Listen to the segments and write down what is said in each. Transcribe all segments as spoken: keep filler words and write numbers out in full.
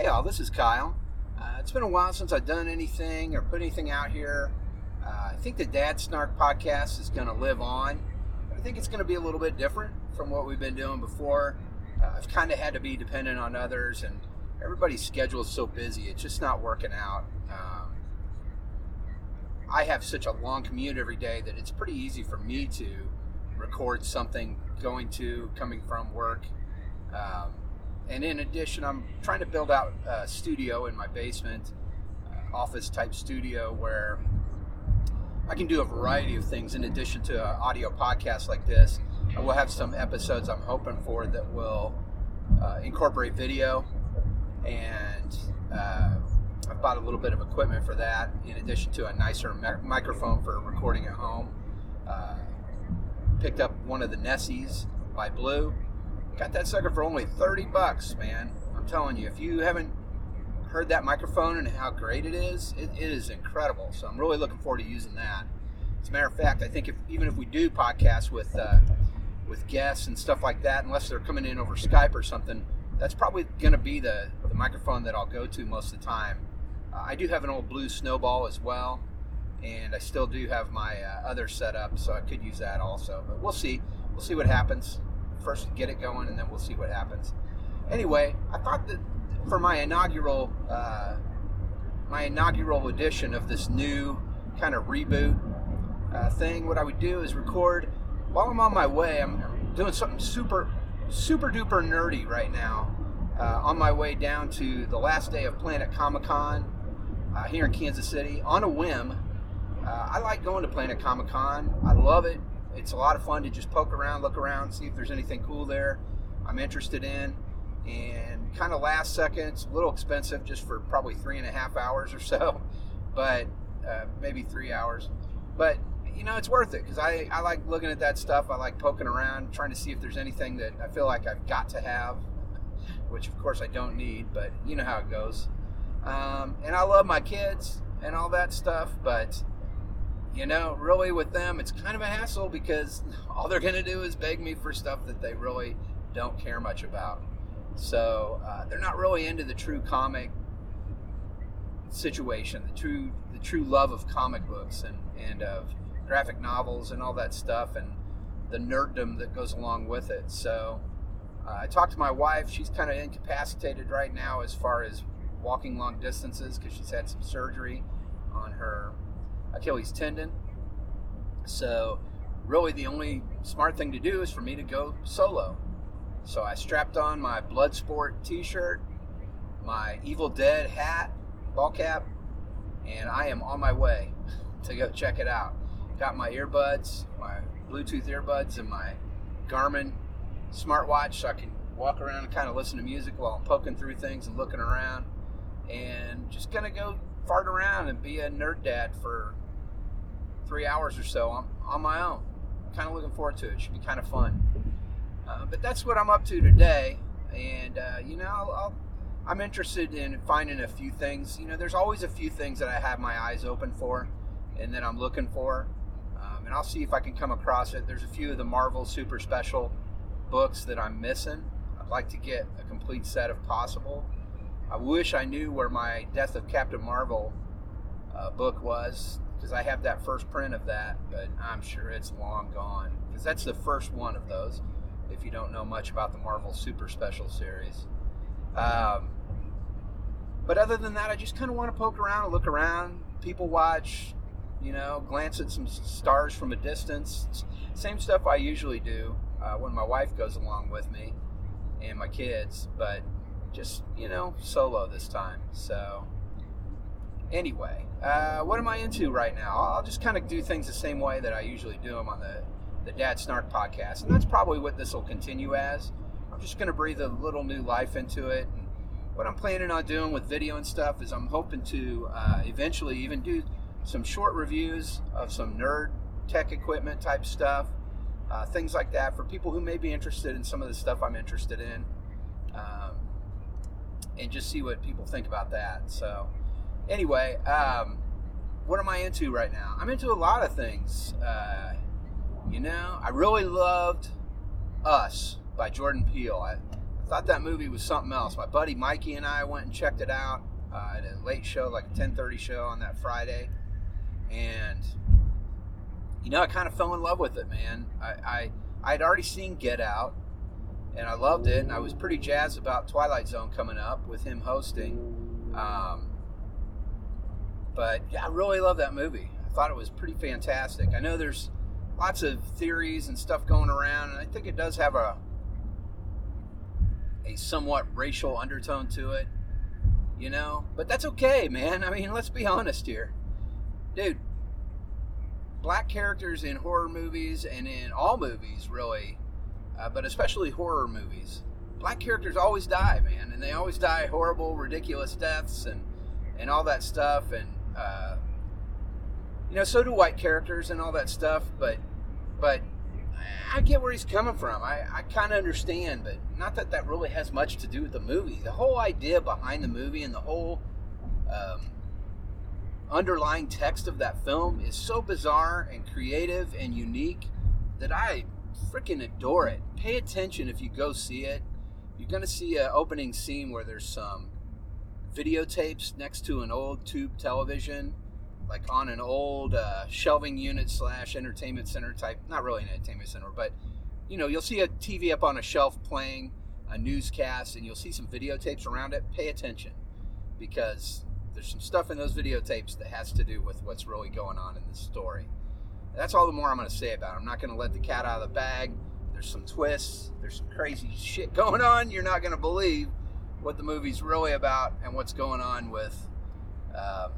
Hey all, this is Kyle. Uh, it's been a while since I've done anything or put anything out here. Uh, I think the Dad Snark podcast is going to live on, but I think it's going to be a little bit different from what we've been doing before. Uh, I've kind of had to be dependent on others, and everybody's schedule is so busy, it's just not working out. Um, I have such a long commute every day that it's pretty easy for me to record something going to, coming from work. Um, And in addition, I'm trying to build out a studio in my basement, uh, office-type studio where I can do a variety of things in addition to an audio podcast like this. I will have some episodes I'm hoping for that will uh, incorporate video, and uh, I've bought a little bit of equipment for that in addition to a nicer mi- microphone for recording at home. Uh, picked up one of the Nessies by Blue. Got that sucker for only thirty bucks, man. I'm telling you, if you haven't heard that microphone and how great it is, it, it is incredible. So I'm really looking forward to using that. As a matter of fact, I think if even if we do podcasts with uh, with guests and stuff like that, unless they're coming in over Skype or something, that's probably going to be the, the microphone that I'll go to most of the time. Uh, I do have an old Blue Snowball as well, and I still do have my uh, other setup, so I could use that also. But we'll see. We'll see what happens. First get it going, and then we'll see what happens. Anyway, I thought that for my inaugural uh, my inaugural edition of this new kind of reboot uh, thing, what I would do is record while I'm on my way. I'm, I'm doing something super, super duper nerdy right now uh, on my way down to the last day of Planet Comic Con uh, here in Kansas City on a whim. Uh, I like going to Planet Comic Con. I love it. It's a lot of fun to just poke around, look around, see if there's anything cool there I'm interested in. And kind of last second, it's a little expensive just for probably three and a half hours or so, but uh, maybe three hours. But, you know, it's worth it because I, I like looking at that stuff. I like poking around, trying to see if there's anything that I feel like I've got to have, which, of course, I don't need, but you know how it goes. Um, and I love my kids and all that stuff, but... You know, really with them, it's kind of a hassle because all they're going to do is beg me for stuff that they really don't care much about. So uh, they're not really into the true comic situation, the true the true love of comic books and, and of graphic novels and all that stuff and the nerddom that goes along with it. So uh, I talked to my wife. She's kind of incapacitated right now as far as walking long distances because she's had some surgery on her Achilles tendon. So really the only smart thing to do is for me to go solo. So I strapped on my Bloodsport t-shirt, my Evil Dead hat, ball cap, and I am on my way to go check it out. Got my earbuds, my Bluetooth earbuds, and my Garmin smartwatch so I can walk around and kind of listen to music while I'm poking through things and looking around, and just gonna go fart around and be a nerd dad for three hours or so on, on my own. Kind of looking forward to it. It should be kind of fun. Uh, but that's what I'm up to today. And, uh, you know, I'll, I'll, I'm interested in finding a few things. You know, there's always a few things that I have my eyes open for and that I'm looking for. Um, and I'll see if I can come across it. There's a few of the Marvel Super Special books that I'm missing. I'd like to get a complete set if possible. I wish I knew where my Death of Captain Marvel uh, book was, because I have that first print of that, but I'm sure it's long gone, because that's the first one of those, if you don't know much about the Marvel Super Special series. Um, but other than that, I just kind of want to poke around and look around, people watch, you know, glance at some stars from a distance. It's same stuff I usually do uh, when my wife goes along with me and my kids, but... just, you know, solo this time. So, anyway, uh, what am I into right now? I'll just kind of do things the same way that I usually do them on the, the Dad Snark podcast. And that's probably what this will continue as. I'm just going to breathe a little new life into it. And what I'm planning on doing with video and stuff is I'm hoping to uh, eventually even do some short reviews of some nerd tech equipment type stuff, uh, things like that for people who may be interested in some of the stuff I'm interested in. Um, and just see what people think about that. So anyway, um, what am I into right now? I'm into a lot of things. Uh, you know, I really loved Us by Jordan Peele. I Thought that movie was something else. My buddy Mikey and I went and checked it out uh, at a late show, like a ten thirty show on that Friday. And, you know, I kind of fell in love with it, man. I, I I'd already seen Get Out, and I loved it. And I was pretty jazzed about Twilight Zone coming up with him hosting. Um, but, yeah, I really love that movie. I thought it was pretty fantastic. I know there's lots of theories and stuff going around, and I think it does have a a somewhat racial undertone to it, you know? But that's okay, man. I mean, let's be honest here. Dude, black characters in horror movies and in all movies, really, uh, but especially horror movies, black characters always die, man, and they always die horrible, ridiculous deaths and, and all that stuff, and, uh, you know, so do white characters and all that stuff, but, but I get where he's coming from. I, I kind of understand, but not that that really has much to do with the movie. The whole idea behind the movie and the whole um, underlying text of that film is so bizarre and creative and unique that I freaking adore it. Pay attention if you go see it. You're going to see an opening scene where there's some videotapes next to an old tube television, like on an old uh, shelving unit slash entertainment center type, not really an entertainment center, but, you know, you'll see a T V up on a shelf playing a newscast, and you'll see some videotapes around it. Pay attention, because there's some stuff in those videotapes that has to do with what's really going on in this story. And that's all the more I'm going to say about it. I'm not going to let the cat out of the bag. There's some twists. There's some crazy shit going on. You're not going to believe what the movie's really about and what's going on with... Um,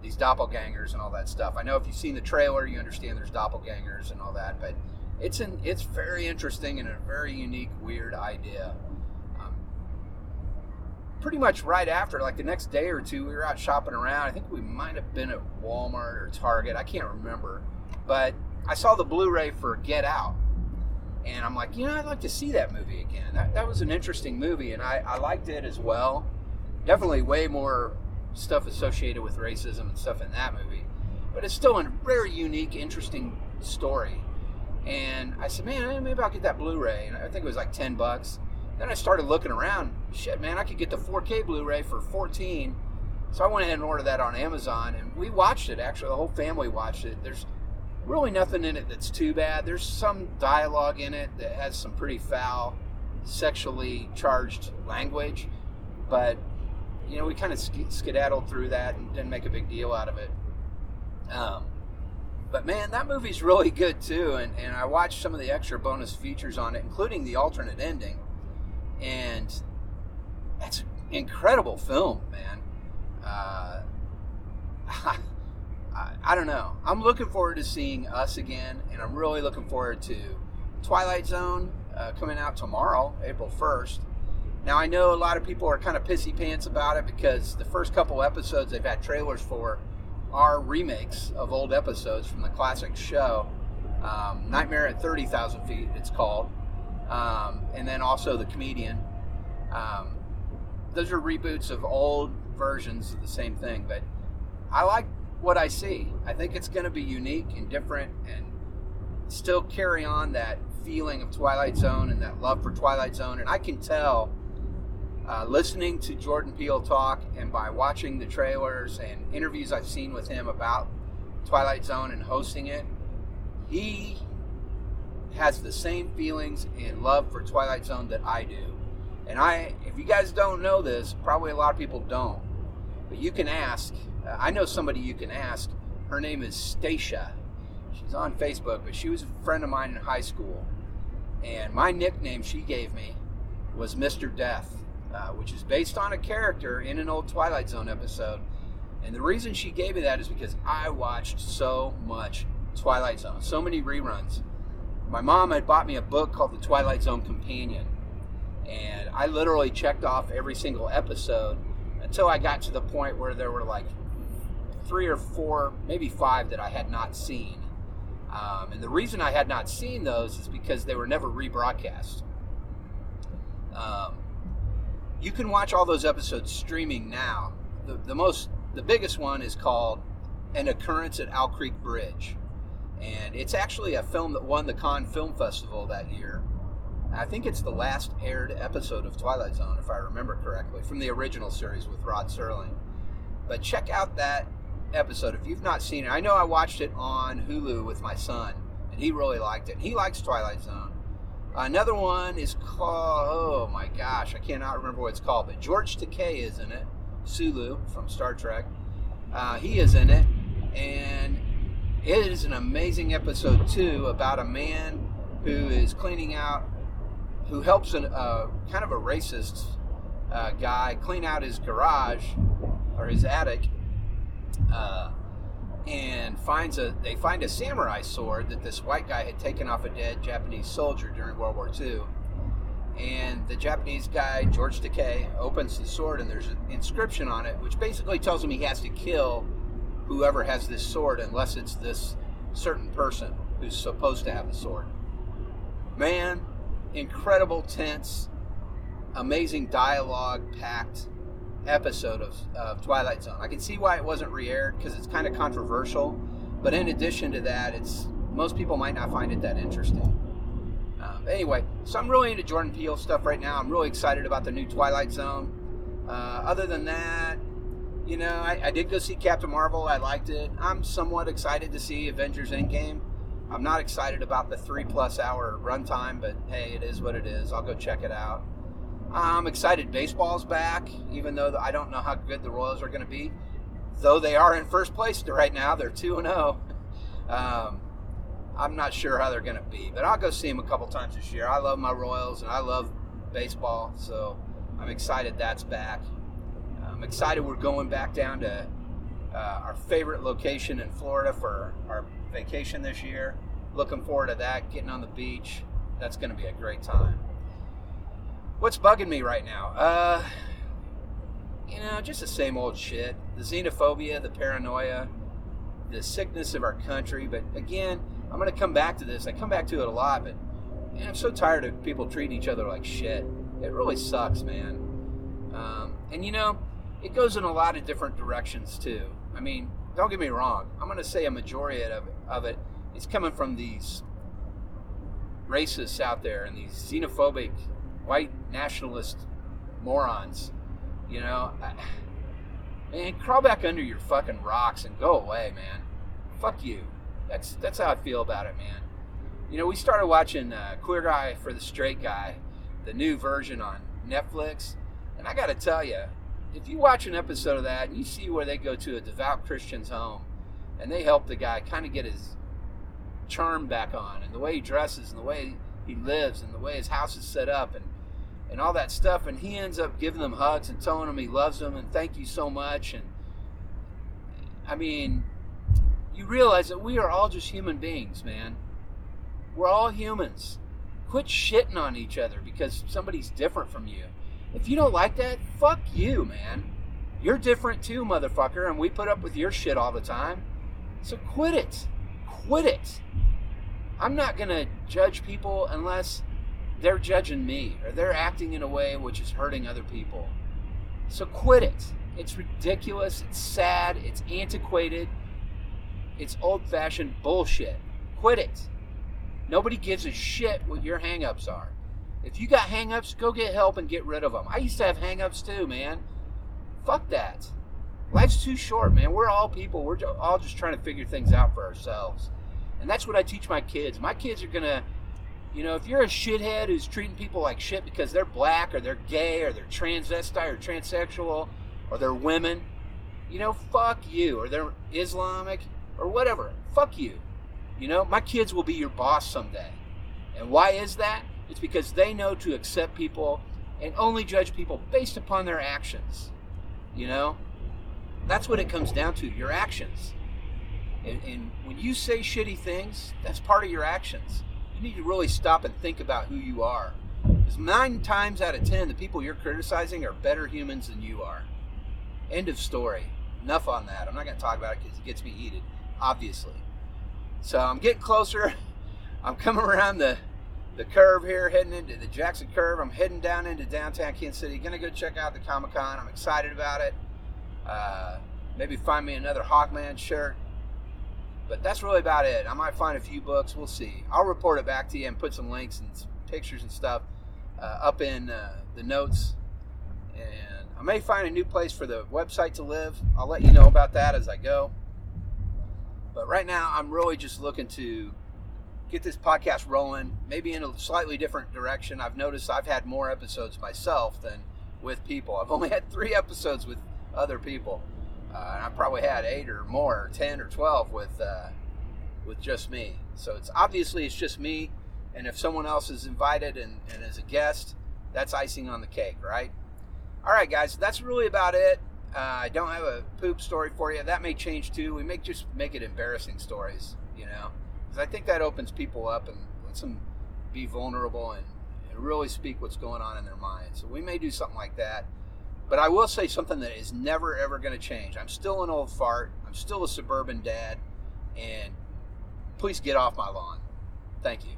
these doppelgangers and all that stuff. I know if you've seen the trailer, you understand there's doppelgangers and all that, but it's an, it's very interesting and a very unique, weird idea. Um, pretty much right after, like the next day or two, we were out shopping around. I think we might have been at Walmart or Target. I can't remember. But I saw the Blu-ray for Get Out, and I'm like, you know, I'd like to see that movie again. That, that was an interesting movie, and I, I liked it as well. Definitely way more stuff associated with racism and stuff in that movie, but it's still a very unique, interesting story. And I said, man, maybe I'll get that Blu-ray, and I think it was like ten bucks. Then I started looking around. Shit, man, I could get the four K Blu-ray for fourteen. So I went ahead and ordered that on Amazon, and we watched it. Actually, the whole family watched it. There's really nothing in it that's too bad. There's some dialogue in it that has some pretty foul, sexually charged language, but you know, we kind of sk- skedaddled through that and didn't make a big deal out of it. Um, but, man, that movie's really good, too. And, and I watched some of the extra bonus features on it, including the alternate ending. And that's an incredible film, man. Uh, I, I, I don't know. I'm looking forward to seeing Us again, and I'm really looking forward to Twilight Zone uh, coming out tomorrow, April first. Now, I know a lot of people are kind of pissy pants about it because the first couple episodes they've had trailers for are remakes of old episodes from the classic show. Um, Nightmare at thirty thousand Feet, it's called. Um, and then also The Comedian. Um, those are reboots of old versions of the same thing. But I like what I see. I think it's going to be unique and different and still carry on that feeling of Twilight Zone and that love for Twilight Zone. And I can tell... Uh, listening to Jordan Peele talk and by watching the trailers and interviews I've seen with him about Twilight Zone and hosting it, he has the same feelings and love for Twilight Zone that I do. And I, if you guys don't know this, probably a lot of people don't, but you can ask. Uh, I know somebody you can ask. Her name is Stacia. She's on Facebook, but she was a friend of mine in high school. And my nickname she gave me was Mister Death. Uh, which is based on a character in an old Twilight Zone episode. And the reason she gave me that is because I watched so much Twilight Zone, so many reruns. My mom had bought me a book called The Twilight Zone Companion, and I literally checked off every single episode until I got to the point where there were like three or four, maybe five that I had not seen. Um, and the reason I had not seen those is because they were never rebroadcast. Um, You can watch all those episodes streaming now. The, the most, the biggest one is called An Occurrence at Owl Creek Bridge. And it's actually a film that won the Cannes Film Festival that year. I think it's the last aired episode of Twilight Zone, if I remember correctly, from the original series with Rod Serling. But check out that episode if you've not seen it. I know I watched it on Hulu with my son, and he really liked it. He likes Twilight Zone. Another one is called, oh my gosh, I cannot remember what it's called, but George Takei is in it, Sulu from Star Trek. Uh, he is in it, and it is an amazing episode, too, about a man who is cleaning out, who helps an, uh, kind of a racist uh, guy clean out his garage or his attic, uh, and finds a they find a samurai sword that this white guy had taken off a dead Japanese soldier during World War Two. And the Japanese guy, George Takei, opens the sword and there's an inscription on it, which basically tells him he has to kill whoever has this sword unless it's this certain person who's supposed to have the sword. Man, incredible, tense, amazing dialogue-packed episode of, of Twilight Zone. I can see why it wasn't re-aired because it's kind of controversial, but in addition to that, it's most people might not find it that interesting. Um, anyway, so I'm really into Jordan Peele stuff right now. I'm really excited about the new Twilight Zone. Uh, other than that, you know, I, I did go see Captain Marvel. I liked it. I'm somewhat excited to see Avengers Endgame. I'm not excited about the three-plus hour runtime, but hey, it is what it is. I'll go check it out. I'm excited baseball's back, even though I don't know how good the Royals are going to be. Though they are in first place right now. They're two and oh. Um, I'm not sure how they're going to be, but I'll go see them a couple times this year. I love my Royals, and I love baseball, so I'm excited that's back. I'm excited we're going back down to uh, our favorite location in Florida for our vacation this year. Looking forward to that, getting on the beach. That's going to be a great time. What's bugging me right now? Uh, you know, just the same old shit. The xenophobia, the paranoia, the sickness of our country. But again, I'm going to come back to this. I come back to it a lot, but man, I'm so tired of people treating each other like shit. It really sucks, man. Um, and you know, it goes in a lot of different directions, too. I mean, don't get me wrong. I'm going to say a majority of it, of it is coming from these racists out there and these xenophobic white nationalist morons, you know. I, man, crawl back under your fucking rocks and go away, man. Fuck you. That's that's how I feel about it, man. You know, we started watching uh, Queer Eye for the Straight Guy, the new version on Netflix, and I got to tell you, if you watch an episode of that and you see where they go to a devout Christian's home and they help the guy kind of get his charm back on, and the way he dresses and the way he lives and the way his house is set up and and all that stuff, and he ends up giving them hugs and telling them he loves them and thank you so much. And I mean, you realize that we are all just human beings, man. We're all humans. Quit shitting on each other because somebody's different from you. If you don't like that, fuck you, man. You're different too, motherfucker, and we put up with your shit all the time. So quit it. Quit it. I'm not going to judge people unless they're judging me or they're acting in a way which is hurting other people. So quit it. It's ridiculous. It's sad. It's antiquated. It's old-fashioned bullshit. Quit it. Nobody gives a shit what your hang-ups are. If you got hang-ups, go get help and get rid of them. I used to have hang-ups too, man. Fuck that. Life's too short, man. We're all people. We're all just trying to figure things out for ourselves. And that's what I teach my kids. My kids are going to, you know, if you're a shithead who's treating people like shit because they're black or they're gay or they're transvestite or transsexual or they're women, you know, fuck you. Or they're Islamic or whatever. Fuck you. You know, my kids will be your boss someday. And why is that? It's because they know to accept people and only judge people based upon their actions. You know, that's what it comes down to, your actions. And, and when you say shitty things, that's part of your actions. You need to really stop and think about who you are. Because nine times out of ten, the people you're criticizing are better humans than you are. End of story. Enough on that. I'm not going to talk about it because it gets me heated, obviously. So I'm getting closer. I'm coming around the, the curve here, heading into the Jackson Curve. I'm heading down into downtown Kansas City. Going to go check out the Comic Con. I'm excited about it. Uh, maybe find me another Hawkman shirt. But that's really about it. I might find a few books. We'll see. I'll report it back to you and put some links and pictures and stuff uh, up in uh, the notes. And I may find a new place for the website to live. I'll let you know about that as I go. But right now, I'm really just looking to get this podcast rolling, maybe in a slightly different direction. I've noticed I've had more episodes myself than with people. I've only had three episodes with other people. Uh, and I probably had eight or more, or ten or twelve with uh, with just me. So it's obviously it's just me. And if someone else is invited and, and is a guest, that's icing on the cake, right? All right, guys, that's really about it. Uh, I don't have a poop story for you. That may change too. We may just make it embarrassing stories, you know, because I think that opens people up and lets them be vulnerable and, and really speak what's going on in their mind. So we may do something like that. But I will say something that is never, ever going to change. I'm still an old fart. I'm still a suburban dad. And please get off my lawn. Thank you.